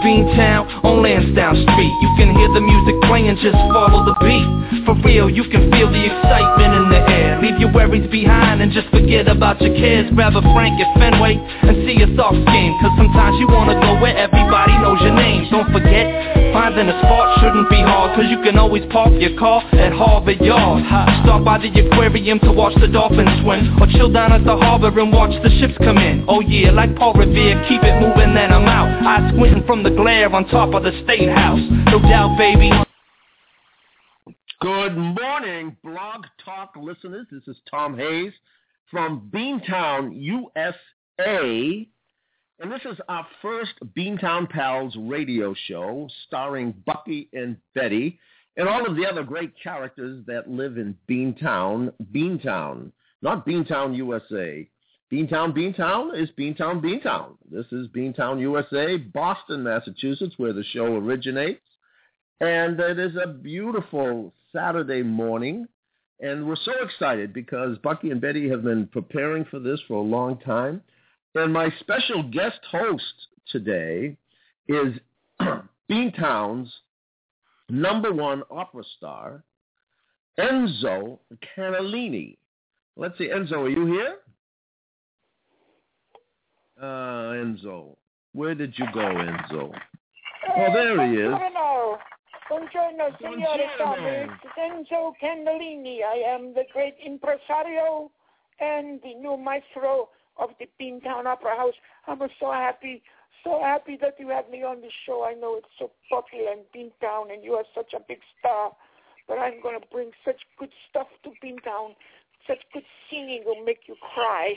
Beantown on Lansdowne Street. You can hear the music playing, just follow the beat. For real, you can feel the excitement in the air. Leave your worries behind and just forget about your kids. Rather Frank at Fenway and see us off game. Cause sometimes you wanna go where everybody knows your name. Don't forget, finding a spot shouldn't be hard. Cause you can always park your car at Harvard Yard. Start by the aquarium to watch the dolphins swim, or chill down at the harbor and watch the ships come in. Oh yeah, like Paul Revere, keep it moving then I'm out. Eyes squinting from the glare on top of the State House. No doubt, baby. Good morning, Blog Talk listeners. This is Tom Hayes from Beantown, USA. And this is our first Beantown Pals radio show starring Bucky and Betty and all of the other great characters that live in Beantown. Beantown. Not Beantown, USA. Beantown is Beantown. This is Beantown, USA, Boston, Massachusetts, where the show originates. And it is a beautiful Saturday morning. And we're so excited because Bucky and Betty have been preparing for this for a long time. And my special guest host today is Beantown's number one opera star, Enzo Cannellini. Let's see, Enzo, are you here? Enzo, where did you go, Enzo? Oh, there he is. Buongiorno, signore Tom. It's Enzo Cannellini. I am the great impresario and the new maestro of the Beantown Opera House. I'm so happy that you have me on this show. I know it's so popular in Beantown, and you are such a big star. But I'm going to bring such good stuff to Beantown. Such good singing will make you cry.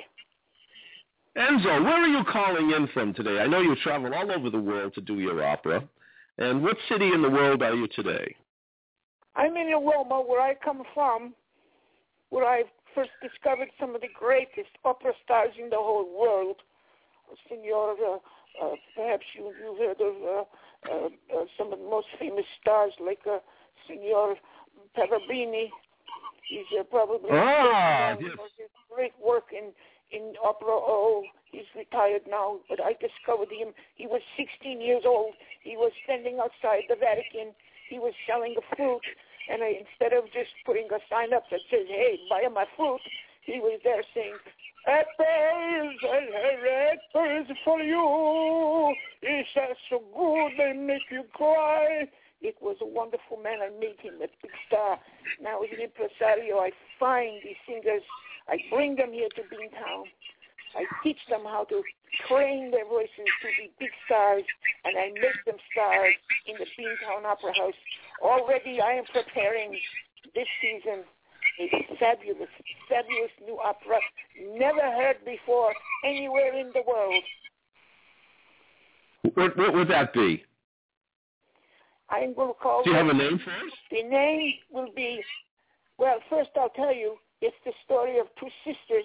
Enzo, where are you calling in from today? I know you travel all over the world to do your opera. And what city in the world are you today? I'm in Roma, where I come from, where I first discovered some of the greatest opera stars in the whole world. Signor, perhaps you've heard of some of the most famous stars, like Signor Parabini. He's probably his great work in opera. Oh, he's retired now, but I discovered him. He was 16 years old. He was standing outside the Vatican. He was selling a fruit, and instead of just putting a sign up that says, hey, buy my fruit, he was there saying, apples for you. It's so good, they make you cry. It was a wonderful man. I made him a big star. Now as an impresario, I find these singers. I bring them here to Beantown. I teach them how to train their voices to be big stars, and I make them stars in the Beantown Opera House. Already I am preparing this season a fabulous, fabulous new opera, never heard before anywhere in the world. What would that be? I'm going to call. Do you have a name first? The name will be, well, first I'll tell you, it's the story of two sisters,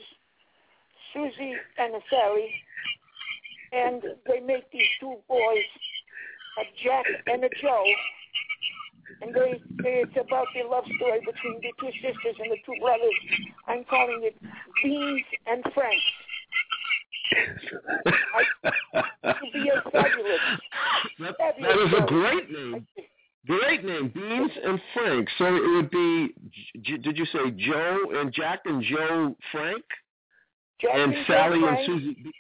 Susie and Sally, and they make these two boys, a Jack and a Joe, and it's about the love story between the two sisters and the two brothers. I'm calling it Beans and Franks. It will be a fabulous. That is a great name. Great name, Beans and Frank. So it would be, did you say Joe and Jack and Joe Frank? Jack and Sally and Susie.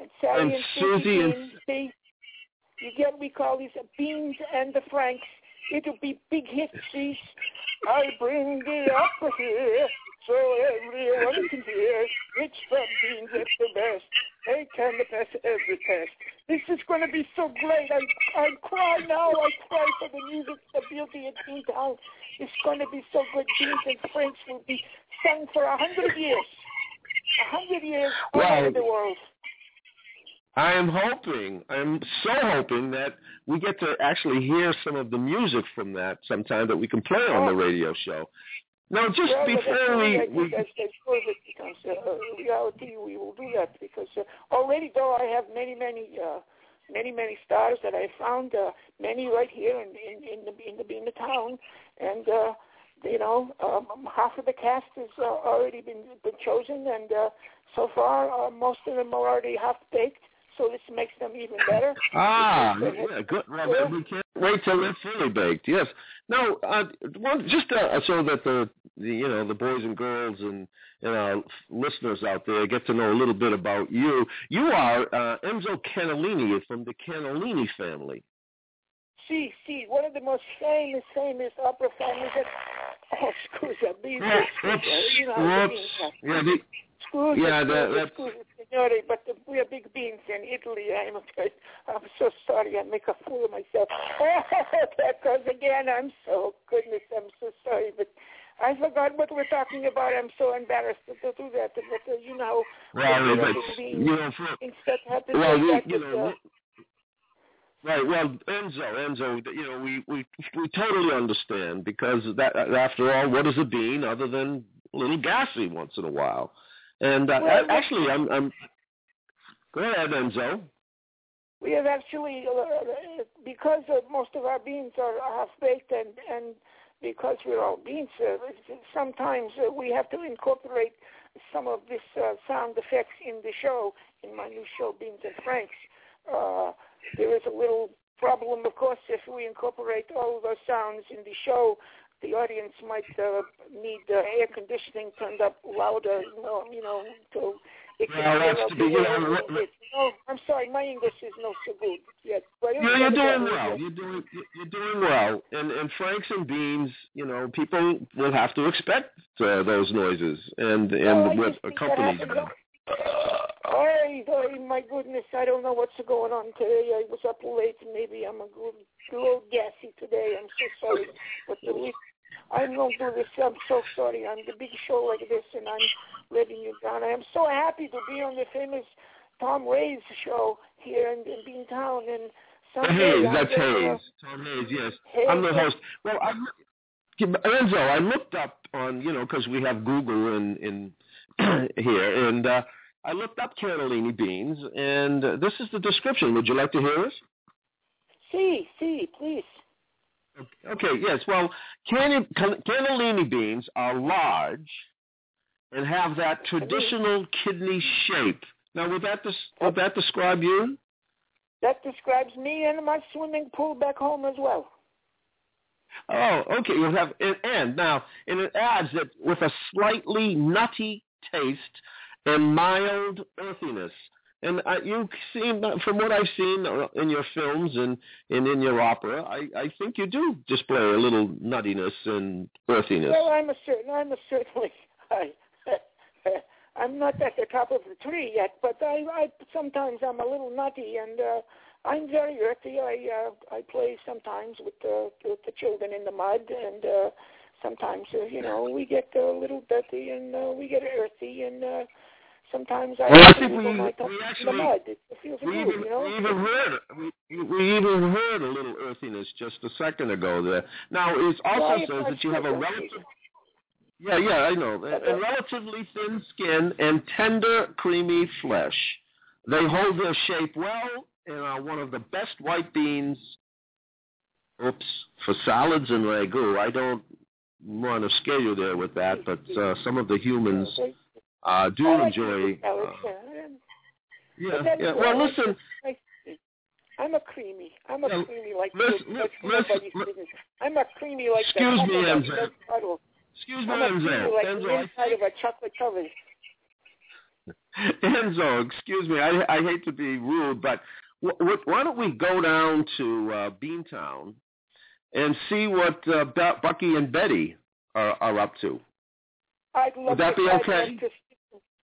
And Sally and Susie and Beans. You get me, call these Beans and the Franks. It'll be big hits, these. I bring the opera here so everyone can hear. It's the Beans at the best. They can pass every test. This is going to be so great. I cry now. I cry for the music, the beauty it's in town. It's going to be so good. Beans and Franks will be sung for 100 years. 100 years all over the world. I'm so hoping that we get to actually hear some of the music from that sometime that we can play on the radio show. Now, just before we... As far as it becomes reality, we will do that because already, though, I have many stars that I found, many right here in the town, and, half of the cast has already been chosen, and so far, most of them are already half-baked. So this makes them even better. Good. Well, we can't wait till they're fully baked. Yes. Now, so that the boys and girls and our listeners out there get to know a little bit about you. You are Enzo Cannellini from the Cannellini family. See, one of the most famous opera families. But we are big Beans in Italy. I'm so sorry. I make a fool of myself. Because again, I'm so sorry. But I forgot what we're talking about. I'm so embarrassed to do that. But Right. Well, Enzo, we totally understand because that, after all, what is a bean other than a little gassy once in a while? And go ahead, Enzo. We have actually, because most of our beans are half-baked and because we're all beans, sometimes we have to incorporate some of this sound effects in the show, in my new show, Beans and Franks. There is a little problem, of course, if we incorporate all of those sounds in the show. The audience might need air conditioning turned up louder, so it can I'm sorry, my English is not so good yet. You're doing well. And Franks and Beans, people will have to expect those noises and what accompanies them. My goodness, I don't know what's going on today. I was up late. Maybe I'm a little gassy today. I'm so sorry. But I don't do this. I'm so sorry. I'm the big show like this, and I'm letting you down. I am so happy to be on the famous Tom Ray's show here in Beantown. Tom Hayes, yes. Hayes. I'm the host. Well, Enzo, I looked up on, because we have Google in here, and... I looked up Cannellini Beans, and this is the description. Would you like to hear it? See, please. Okay, yes. Well, Cannellini Beans are large and have that traditional kidney shape. Now, would that describe you? That describes me and my swimming pool back home as well. Oh, okay. You have and it adds that with a slightly nutty taste and mild earthiness. And you seem, from what I've seen in your films and in your opera, I think you do display a little nuttiness and earthiness. Well, I'm certainly. I'm not at the top of the tree yet, but I sometimes I'm a little nutty, and I'm very earthy. I play sometimes with the children in the mud, and sometimes, we get a little dirty, and we get earthy, and... Sometimes I think we actually even heard a little earthiness just a second ago there. Now it also says that you have a relative. Yeah, I know. A relatively thin skin and tender, creamy flesh. They hold their shape well and are one of the best white beans. For salads and ragu. I don't want to scare you there with that, but some of the humans. Do enjoy. Well, listen. I'm a creamy like Excuse me, MJ. Excuse me, MJ. Like Enzo, inside of a chocolate covered. Enzo, excuse me. I hate to be rude, but why don't we go down to Beantown and see what Bucky and Betty are up to? Would that be okay?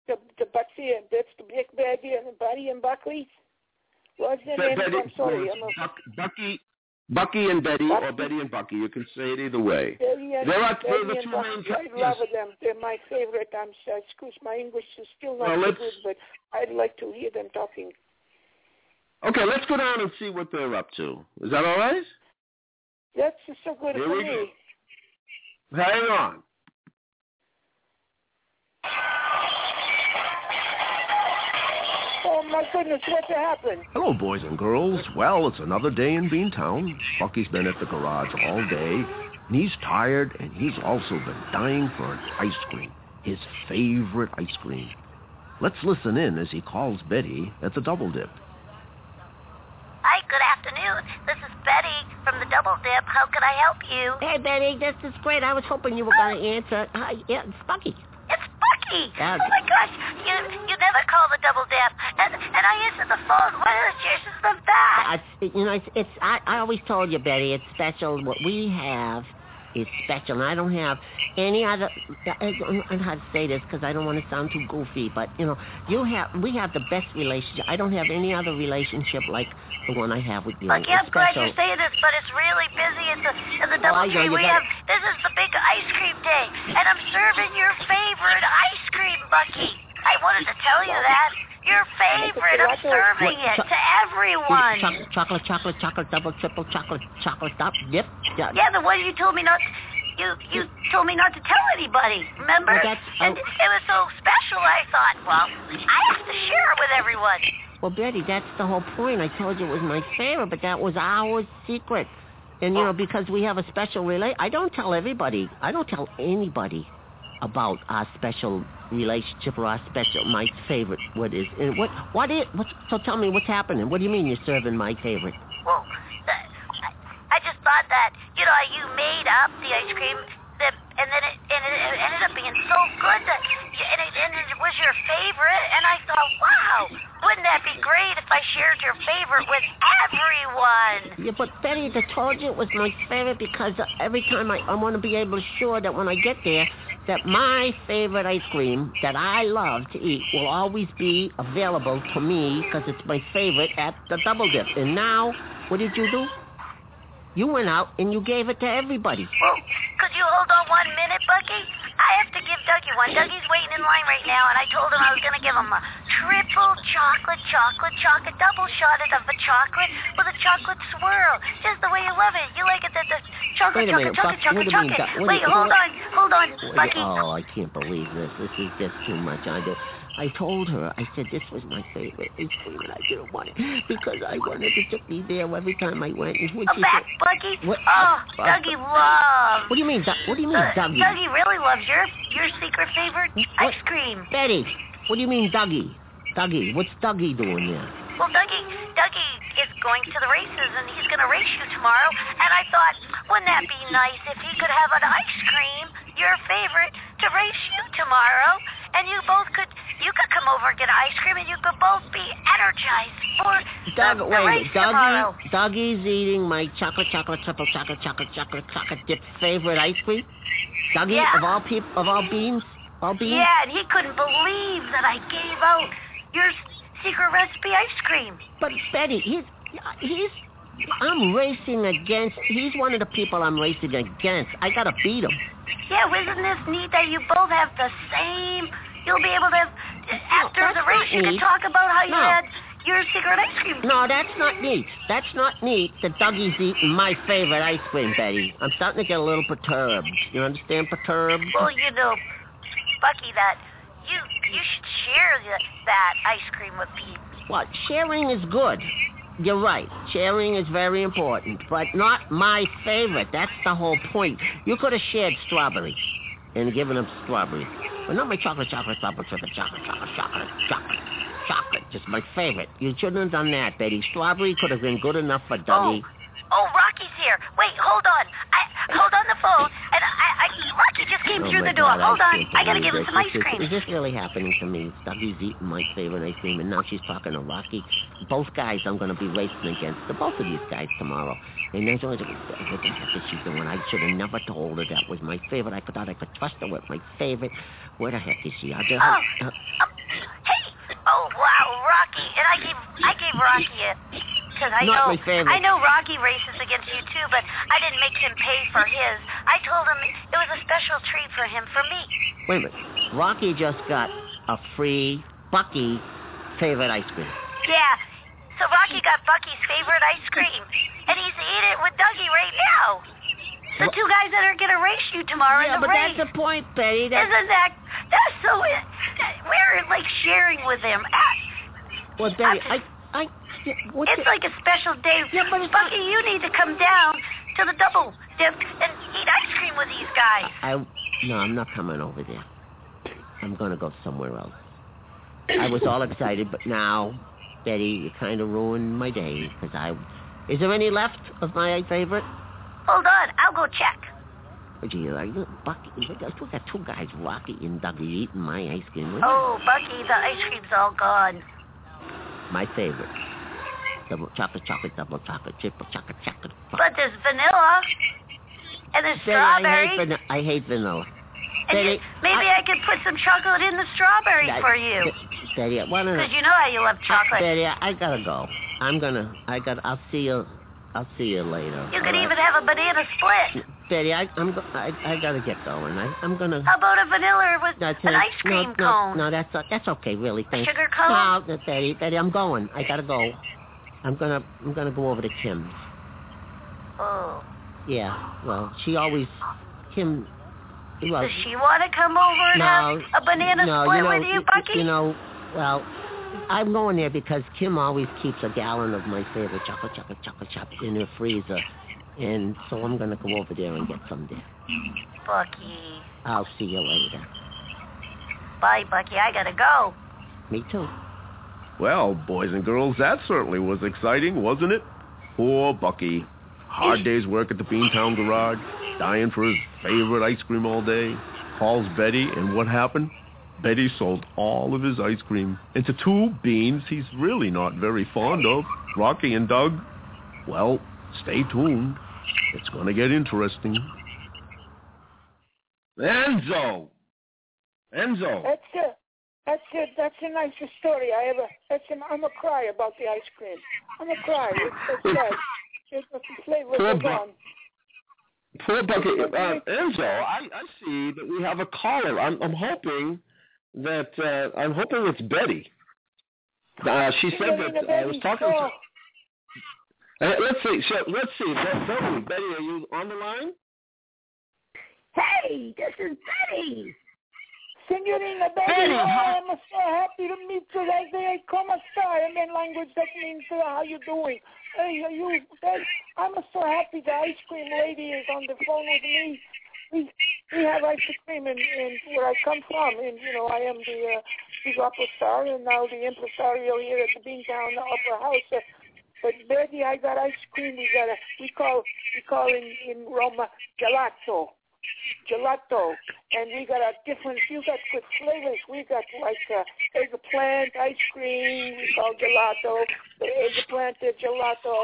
To Bucky and Betty and Buckley. What's their name? I'm sorry. Bucky and Betty, or Betty and Bucky. You can say it either way. They're the two main characters. I love them. They're my favorite. Excuse my English is still not good, but I'd like to hear them talking. Okay, let's go down and see what they're up to. Is that all right? That's so good for me. Hang on. Oh, my goodness, what happened? Hello, boys and girls. Well, it's another day in Beantown. Bucky's been at the garage all day, and he's tired, and he's also been dying for an ice cream, his favorite ice cream. Let's listen in as he calls Betty at the Double Dip. Hi, good afternoon. This is Betty from the Double Dip. How can I help you? Hey, Betty, this is great. I was hoping you were going to answer. Hi, yeah, it's Bucky. Oh, my gosh, you never call the Double Dip. And I answered the phone. What are the chances of that? I always told you, Betty, it's special. What we have is special. And I don't have any other... I don't know how to say this because I don't want to sound too goofy, but, we have the best relationship. I don't have any other relationship like the one I have with you. Look, I'm glad you're saying this, but it's really busy in the Double Tree. This is the big ice cream day, and I'm serving your favorite ice cream, Bucky. I wanted to tell you that. Your favorite. I'm serving it to everyone. Chocolate, double, triple, chocolate, stop, dip. Yeah, the one you told me not... You told me not to tell anybody, remember? And it was so special, I thought, I have to share it with everyone. Well, Betty, that's the whole point. I told you it was my favorite, but that was our secret. And, because we have a special relationship, I don't tell anybody about our special relationship or our special, my favorite, what is. And so tell me what's happening. What do you mean you're serving my favorite? Well, I just thought that, you made up the ice cream, and then it ended up being so good that it was your favorite, and I thought, wow, wouldn't that be great if I shared your favorite with everyone? Yeah, but Betty, I told you it was my favorite because every time I want to be able to sure that when I get there, that my favorite ice cream that I love to eat will always be available to me because it's my favorite at the Double Dip. And now, what did you do? You went out and you gave it to everybody. Well, could you hold on 1 minute, Bucky? I have to give Dougie one. Dougie's waiting in line right now, and I told him I was going to give him a triple chocolate, double shot of a chocolate with a chocolate swirl. Just the way you love it. You like it that the chocolate. Wait, hold on, Bucky. Oh, I can't believe this. This is just too much. I told her, I said, this was my favorite ice cream, and I didn't want it because I wanted to just be there every time I went. Bucky? What? Dougie loves. What do you mean, Dougie? Dougie really loves your secret favorite ice cream. Betty, what do you mean, Dougie? Dougie, what's Dougie doing there? Well, Dougie is going to the races, and he's going to race you tomorrow, and I thought, wouldn't that be nice if he could have an ice cream, your favorite, to race you tomorrow, and you both could come over and get ice cream, and you could both be energized for the race tomorrow. Dougie's eating my chocolate, triple chocolate dip favorite ice cream. Dougie, yeah. of all beans. Yeah, and he couldn't believe that I gave out your secret recipe ice cream. But Betty, I'm racing against. He's one of the people I'm racing against. I gotta beat him. Yeah, isn't this neat that you both have the same? You'll be able to have, after the race, you can talk about how you had your secret ice cream. No, that's not neat. That's not neat that Dougie's eating my favorite ice cream, Betty. I'm starting to get a little perturbed. You understand, perturbed? Well, Bucky, you should share that ice cream with people. Well, sharing is good. You're right. Sharing is very important, but not my favorite. That's the whole point. You could have shared strawberry and given him strawberry. Well, not my chocolate. Just my favorite. You shouldn't have done that, Betty. Strawberry could have been good enough for Dougie. Oh, Rocky's here. Wait, hold on. Hold on the phone. And Rocky just came through the door. God, hold on. I gotta give him some ice cream. Is this really happening to me? Dougie's eating my favorite ice cream, and now she's talking to Rocky. Both guys I'm gonna be racing against. The both of these guys tomorrow. And there's always what the heck is she doing? I should have never told her that was my favorite. I thought I could trust her with my favorite. Where the heck is she? Hey! Oh wow, Rocky. And I gave Rocky a. I know Rocky races against you too, but I didn't make him pay for his. I told him it was a special treat for him, for me. Wait a minute. Rocky just got a free Bucky favorite ice cream. Yeah. So Rocky got Bucky's favorite ice cream, and he's eating it with Dougie right now. The two guys that are going to race you tomorrow in the race. Yeah, but that's the point, Betty. Isn't that... That's so... We're, like, sharing with him. Well, Betty, I yeah, it's like a special day. Yeah, but Bucky, you need to come down to the Double Dip and eat ice cream with these guys. No, I'm not coming over there. I'm going to go somewhere else. I was all excited, but now, Betty, you kind of ruined my day. Is there any left of my favorite? Hold on. I'll go check. Gee, Bucky, I still got two guys, Rocky and Dougie, eating my ice cream. Oh, Bucky, the ice cream's all gone. My favorite. Double chocolate, double chocolate, triple chocolate. But there's vanilla. And there's strawberry. I hate vanilla. Betty, maybe I could put some chocolate in the strawberry for you. Betty, why don't I... Because you know how you love chocolate. Betty, I gotta go. I'll see you. I'll see you later. You could even have a banana split. Betty, I gotta get going. I'm gonna... How about a vanilla with an ice cream cone? No, that's okay, really. Thanks. Sugar cone? No, Betty, I'm going. I gotta go. I'm gonna go over to Kim's. Oh. Yeah, well, she always... Kim... Well, does she want to come over and have a banana split with you, Bucky? Well... I'm going there because Kim always keeps a gallon of my favorite chocolate in her freezer. And so I'm going to go over there and get some there. Bucky. I'll see you later. Bye, Bucky. I got to go. Me too. Well, boys and girls, that certainly was exciting, wasn't it? Poor Bucky. Hard day's work at the Beantown Garage, dying for his favorite ice cream all day. Calls Betty, and what happened? Betty sold all of his ice cream into two beans he's really not very fond of, Rocky and Doug. Well, stay tuned. It's going to get interesting. Enzo! That's the nicest story I ever... I'm a cry about the ice cream. I'm a cry. It's sad. It's the flavor is gone. Poor Bucky. Enzo, I see that we have a caller. I'm hoping... I'm hoping it's Betty. She said that I was talking to her. Let's see. Betty, are you on the line? Hey, this is Betty. Senorina Betty, I am so happy to meet you today. Como esta? In that language, that means how you doing. Hey, you, Betty, I'm so happy the ice cream lady is on the phone with me. We have ice cream in where I come from, and, I am the big opera star and now the impresario here at the Beantown Opera House. But, Betty, I got ice cream. We call in Roma gelato. And we got you got good flavors. We got, eggplant ice cream. We call gelato. The eggplant is gelato.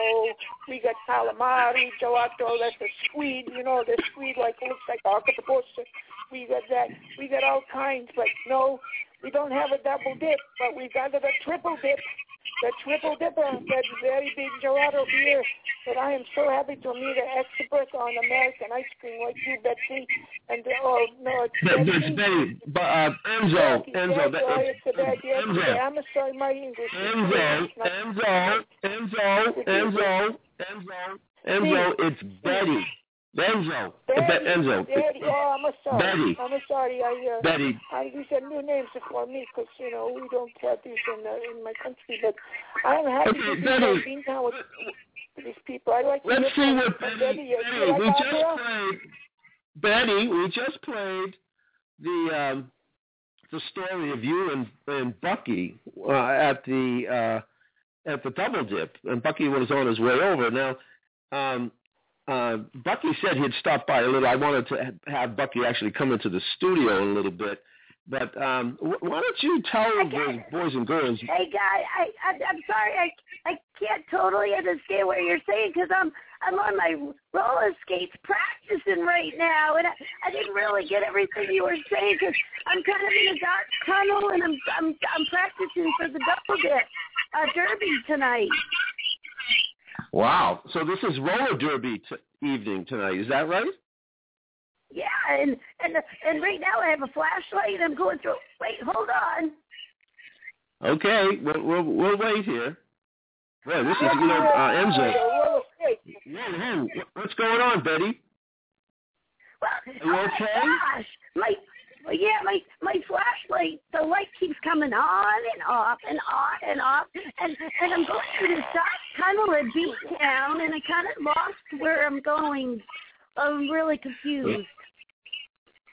We got calamari gelato. That's a squid. The squid looks like octopus. We got that. We got all kinds. But no, we don't have a double dip, but we got the triple dip. The triple dipper, that very big gelato beer, that I am so happy to meet an expert on American ice cream like you, Betsy. And Betsy. Betty, but Enzo, I'm sorry, my English. Enzo, it's Betty. Betty. Oh, I'm sorry. Betty. You said new names for me because, we don't have these in my country. But I'm happy to be in town with these people. I like to Let's see what Betty is. We just played the the story of you and Bucky at the Double Dip, and Bucky was on his way over. Now, Bucky said he'd stop by a little. I wanted to have Bucky actually come into the studio in a little bit, but why don't you tell those boys and girls? Hey, guy, I'm sorry, I can't totally understand what you're saying because I'm on my roller skates practicing right now, and I didn't really get everything you were saying because I'm kind of in a dark tunnel, and I'm practicing for the Double Dip Derby tonight. Wow! So this is roller derby evening tonight. Is that right? Yeah, and right now I have a flashlight and I'm going through. Wait, hold on. Okay, we'll wait here. Well, this is MJ. Whoa, what's going on, Betty? Well, are you okay? Gosh, my flashlight, the light keeps coming on and off and on and off, and I'm going through this dark tunnel at Beattown, and I kind of lost where I'm going. I'm really confused.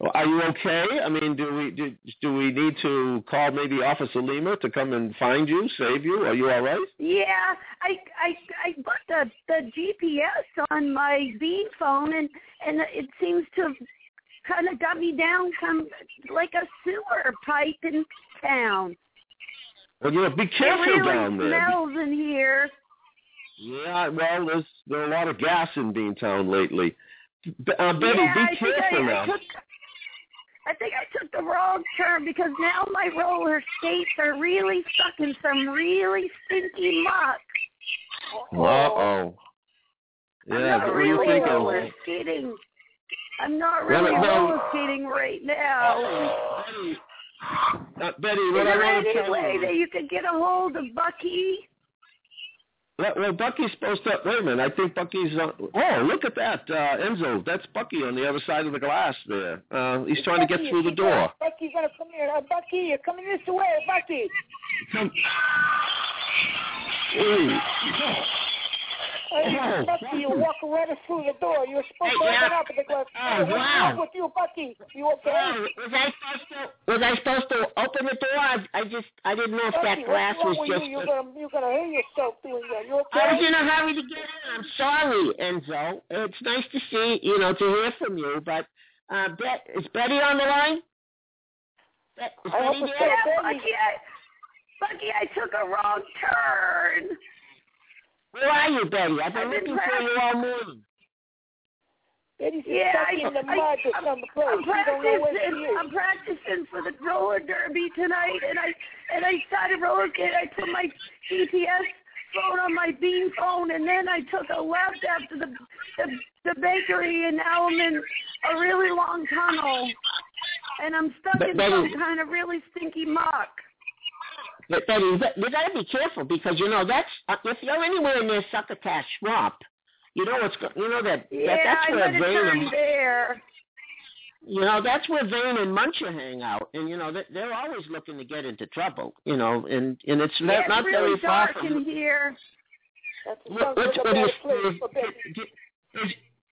Well, are you okay? I mean, do we need to call maybe Officer Lima to come and find you, save you? Are you all right? Yeah, I put the GPS on my bean phone, and it seems to kind of got me down like a sewer pipe in town. Well, you know, be careful down there. It really smells in here. Yeah, well, there's been a lot of gas in Beantown lately. Betty, be careful now. I think I took the wrong turn because now my roller skates are really stuck in some really stinky muck. Uh-oh. Yeah, I'm not really roller skating. I'm not really roller skating right now. Betty, what I want to tell you. Is there any way that you could get a hold of Bucky? Well, Bucky's supposed to... Wait a minute, I think Bucky's... Oh, look at that, Enzo. That's Bucky on the other side of the glass there. He's trying to get through the door. Bucky's going to come here. Bucky, you're coming this way. Bucky! Come... Hey. Bucky, you walk right through the door. You're supposed to open up the glass. Oh, wow. What's wrong with you, Bucky? You okay? Was I supposed to open the door? I didn't know if Bucky, that glass was just... You're going to hurt yourself doing that. You okay? I was in a hurry to get in. I'm sorry, Enzo. It's nice to see, to hear from you, but is Betty on the line? Is Betty there? Yeah, Bucky, I took a wrong turn. Where are you, Betty? I've been looking for you all morning. Betty's stuck in the mud or someplace. I'm practicing for the roller derby tonight, and I started roller skating. I put my GPS phone on my bean phone, and then I took a left after the bakery, and now I'm in a really long tunnel, and I'm stuck in some kind of really stinky muck. But Betty, you got to be careful because that's if you're anywhere near Succotash Swamp, that's where Vane and there. That's where Vane and Muncher hang out, and they're always looking to get into trouble, and it's not really very far from here.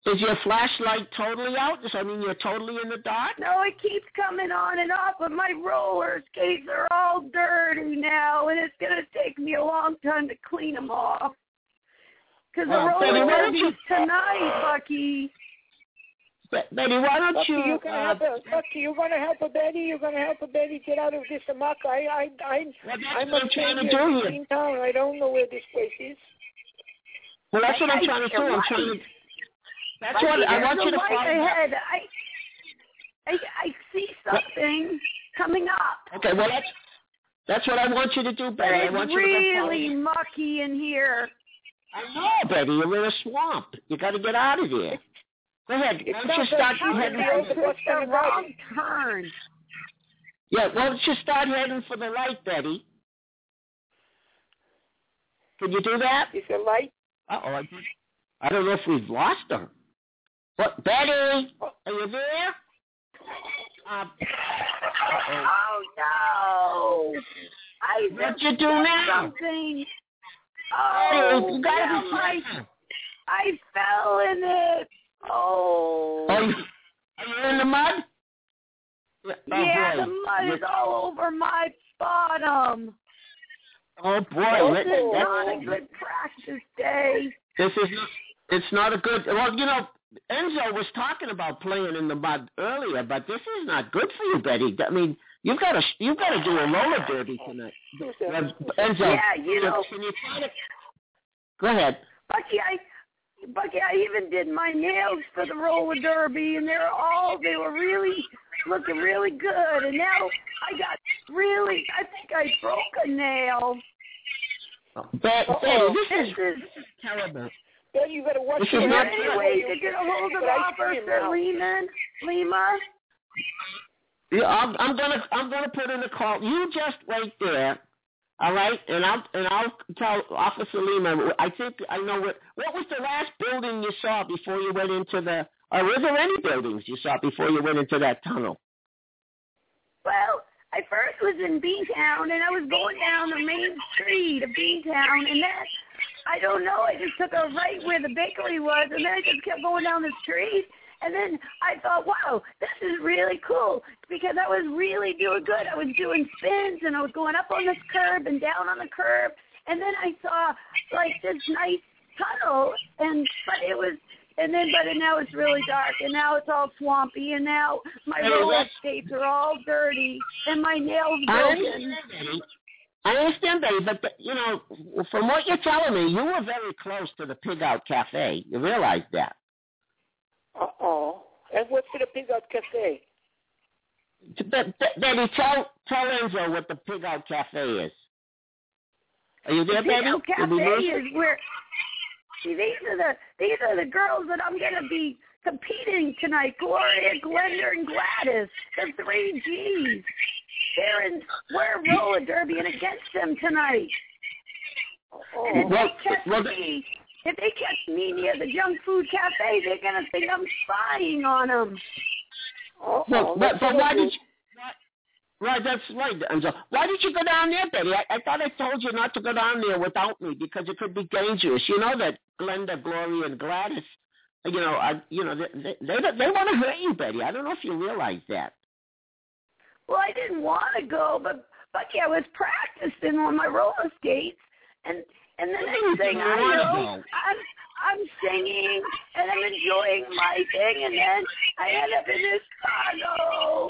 Is your flashlight totally out? Does that mean you're totally in the dark? No, it keeps coming on and off, but my roller skates are all dirty now, and it's going to take me a long time to clean them off. Because the roller derby's tonight, Bucky. Betty, why don't you... Bucky, you're going to help a Betty? You're going to help a Betty get out of this muck? I'm trying to do here. I don't know where this place is. Well, that's what I'm trying to do. I'm trying to... That's Bucky, what I want you to find ahead. I see something coming up. Okay, well that's what I want you to do, Betty. It's really mucky in here. I know, Betty. You're in a swamp. You got to get out of there. Go ahead. Why don't you start heading for the wrong turn? Yeah, why don't you start heading for the light, Betty? Can you do that? Is there light? I don't know if we've lost her. What, Betty? Are you there? Oh no! What'd you do now? Something. Oh, you gotta be careful. I fell in it. Oh. Are you in the mud? Yeah, the mud is all over my bottom. Oh boy, this is not a good practice day. It's not a good. Well, you know, Enzo was talking about playing in the mud earlier, but this is not good for you, Betty. I mean, you've got to do a roller derby tonight, Enzo. Yeah, you know. Can you try to? Go ahead, Bucky. I even did my nails for the roller derby, and they were really looking really good. And now I got I think I broke a nail. Betty, this is terrible. Then you better watch your mouth. Anyway, to get a hold of Officer Lima. Yeah, I'm gonna put in a call. You just wait there, all right? And I'll tell Officer Lima. I think I know what was the last building you saw before you went into the. Or were there any buildings you saw before you went into that tunnel? Well, I first was in Beantown, and I was going down the main street of Beantown, and that. I don't know. I just took a right where the bakery was, and then I just kept going down the street. And then I thought, wow, this is really cool because I was really doing good. I was doing spins, and I was going up on this curb and down on the curb. And then I saw, like, this nice tunnel, but now it's really dark, and now it's all swampy, and now my roller skates are all dirty, and my nails broken. I understand, Betty, but, you know, from what you're telling me, you were very close to the Pig Out Cafe. You realize that. Uh-oh. And what's the Pig Out Cafe? Betty, tell Enzo what the Pig Out Cafe is. Are you there, Betty? The Pig Out Cafe is where... See, these are the girls that I'm going to be competing tonight. Gloria, Glenda, and Gladys. The 3 Gs. We're roller derbying against them tonight. Oh, and if they catch me near the junk food cafe, they're gonna think I'm spying on them. Oh, but why did you? Right, that's right, Enzo. Why did you go down there, Betty? I thought I told you not to go down there without me because it could be dangerous. You know that Glenda, Gloria, and Gladys, they want to hurt you, Betty. I don't know if you realize that. Well, I didn't want to go, but I was practicing on my roller skates, and the next thing I know, I'm singing and I'm enjoying my thing, and then I end up in this tunnel.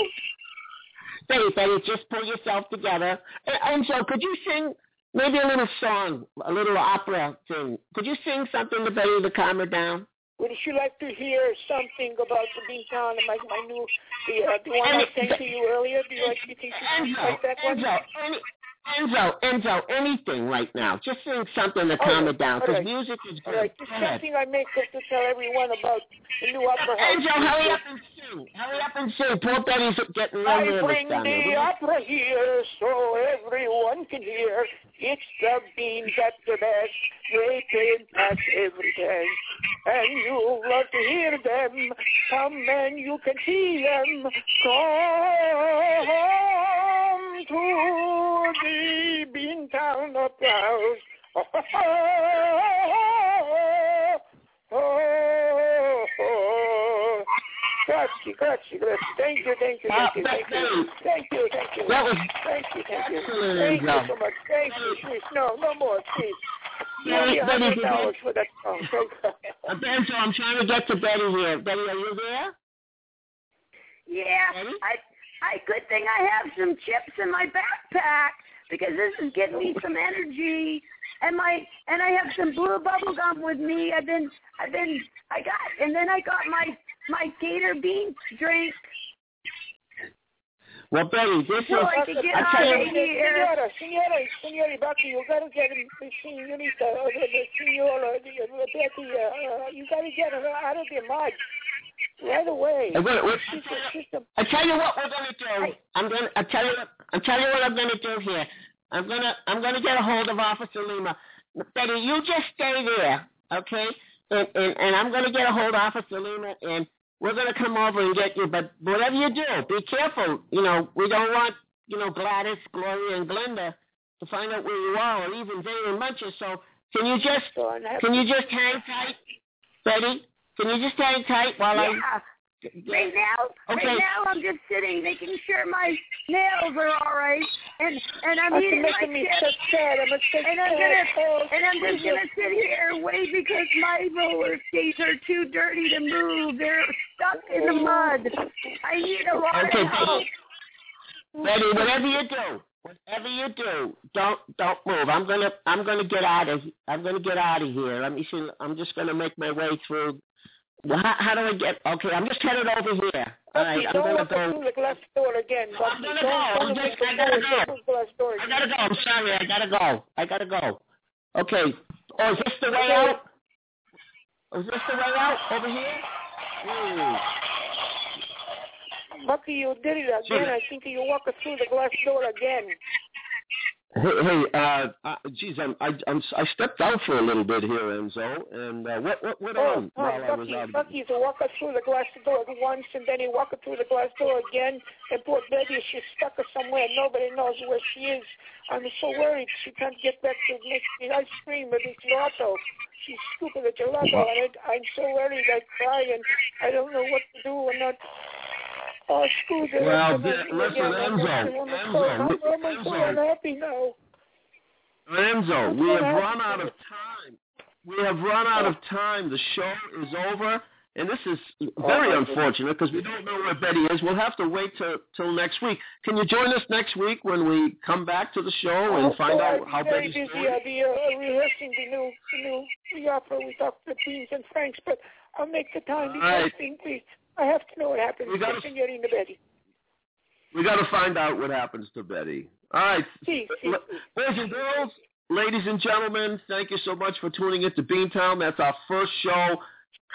Betty, just pull yourself together. And so, could you sing maybe a little song, a little opera thing? Could you sing something to Betty to calm her down? Would you like to hear something about the Beantown and my new, the one I sent to you earlier? Do you like to think like that one? Enzo, anything right now. Just sing something to calm it down, because music is good. All right, just something I make just to tell everyone about the new opera house. Enzo, hurry up and sing. Poor Betty's getting nervous. I bring the opera here so everyone can hear. It's the Beans at the best. They can pass every day. And you love to hear them. Come and you can see them. Come to the Beantown Opera House. Oh. Grazie. Thank you. Thank you so much. Thank you, please. No more, please. Betty, for that song. Benzo, I'm trying to get to Betty here. Betty, are you there? Yeah, Betty? I good thing I have some chips in my backpack because this is getting me some energy. And I have some blue bubble gum with me. I got my Gator Bean drink. Well, Betty, this is... I can get out of here. Signora, Bucky, you got to get him. You got to get her out of your mind right away. I tell you what we're going to do. I tell you what I'm going to do here. I'm going to get a hold of Officer Lima. Betty, you just stay there, okay? And I'm going to get a hold of Officer Lima, and we're going to come over and get you, but whatever you do, be careful. You know, we don't want, Gladys, Gloria, and Glenda to find out where you are, or even Zane and Muncher. So can you just hang tight, Betty? Can you just hang tight while I Right now I'm just sitting, making sure my nails are all right, and I'm eating my chips, and I'm just gonna sit here and wait because my roller skates are too dirty to move. They're stuck in the mud. I need a lot of help. Betty, whatever you do, don't move. I'm gonna get out of here. Let me see. I'm just gonna make my way through. Well, how do I get? Okay, I'm just headed over here. All right, I'm going to go. I gotta go. I'm sorry, I gotta go. Okay. Oh, is this the way out? Over here? Bucky, you did it again. I think you walked through the glass door again. Hey, I stepped out for a little bit here, Enzo, and Bucky, he walked through the glass door once, and then he walked through the glass door again, and poor Betty, she's stuck somewhere. Nobody knows where she is. I'm so worried she can't get back to make the ice cream with the gelato. She's stupid at gelato, and I'm so worried. I cry, and I don't know what to do or not. Oh, screw this. Well, listen, Enzo, we have run out of time. The show is over, and this is very unfortunate because we don't know where Betty is. We'll have to wait till next week. Can you join us next week when we come back to the show and find out how Betty's doing? I'm very busy. I'll be rehearsing the new opera. We talked to Queens and Franks, but I'll make the time because I have to know what happens to Betty. We got to find out what happens to Betty. All right. Boys and girls, ladies and gentlemen, thank you so much for tuning in to Beantown. That's our first show.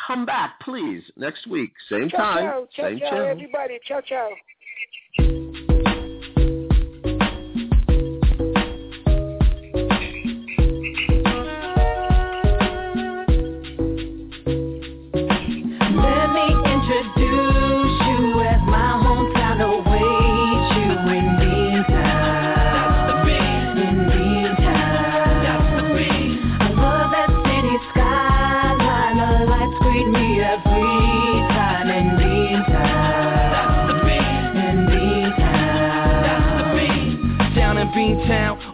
Come back, please, next week. Same time. Ciao, everybody. Ciao, ciao.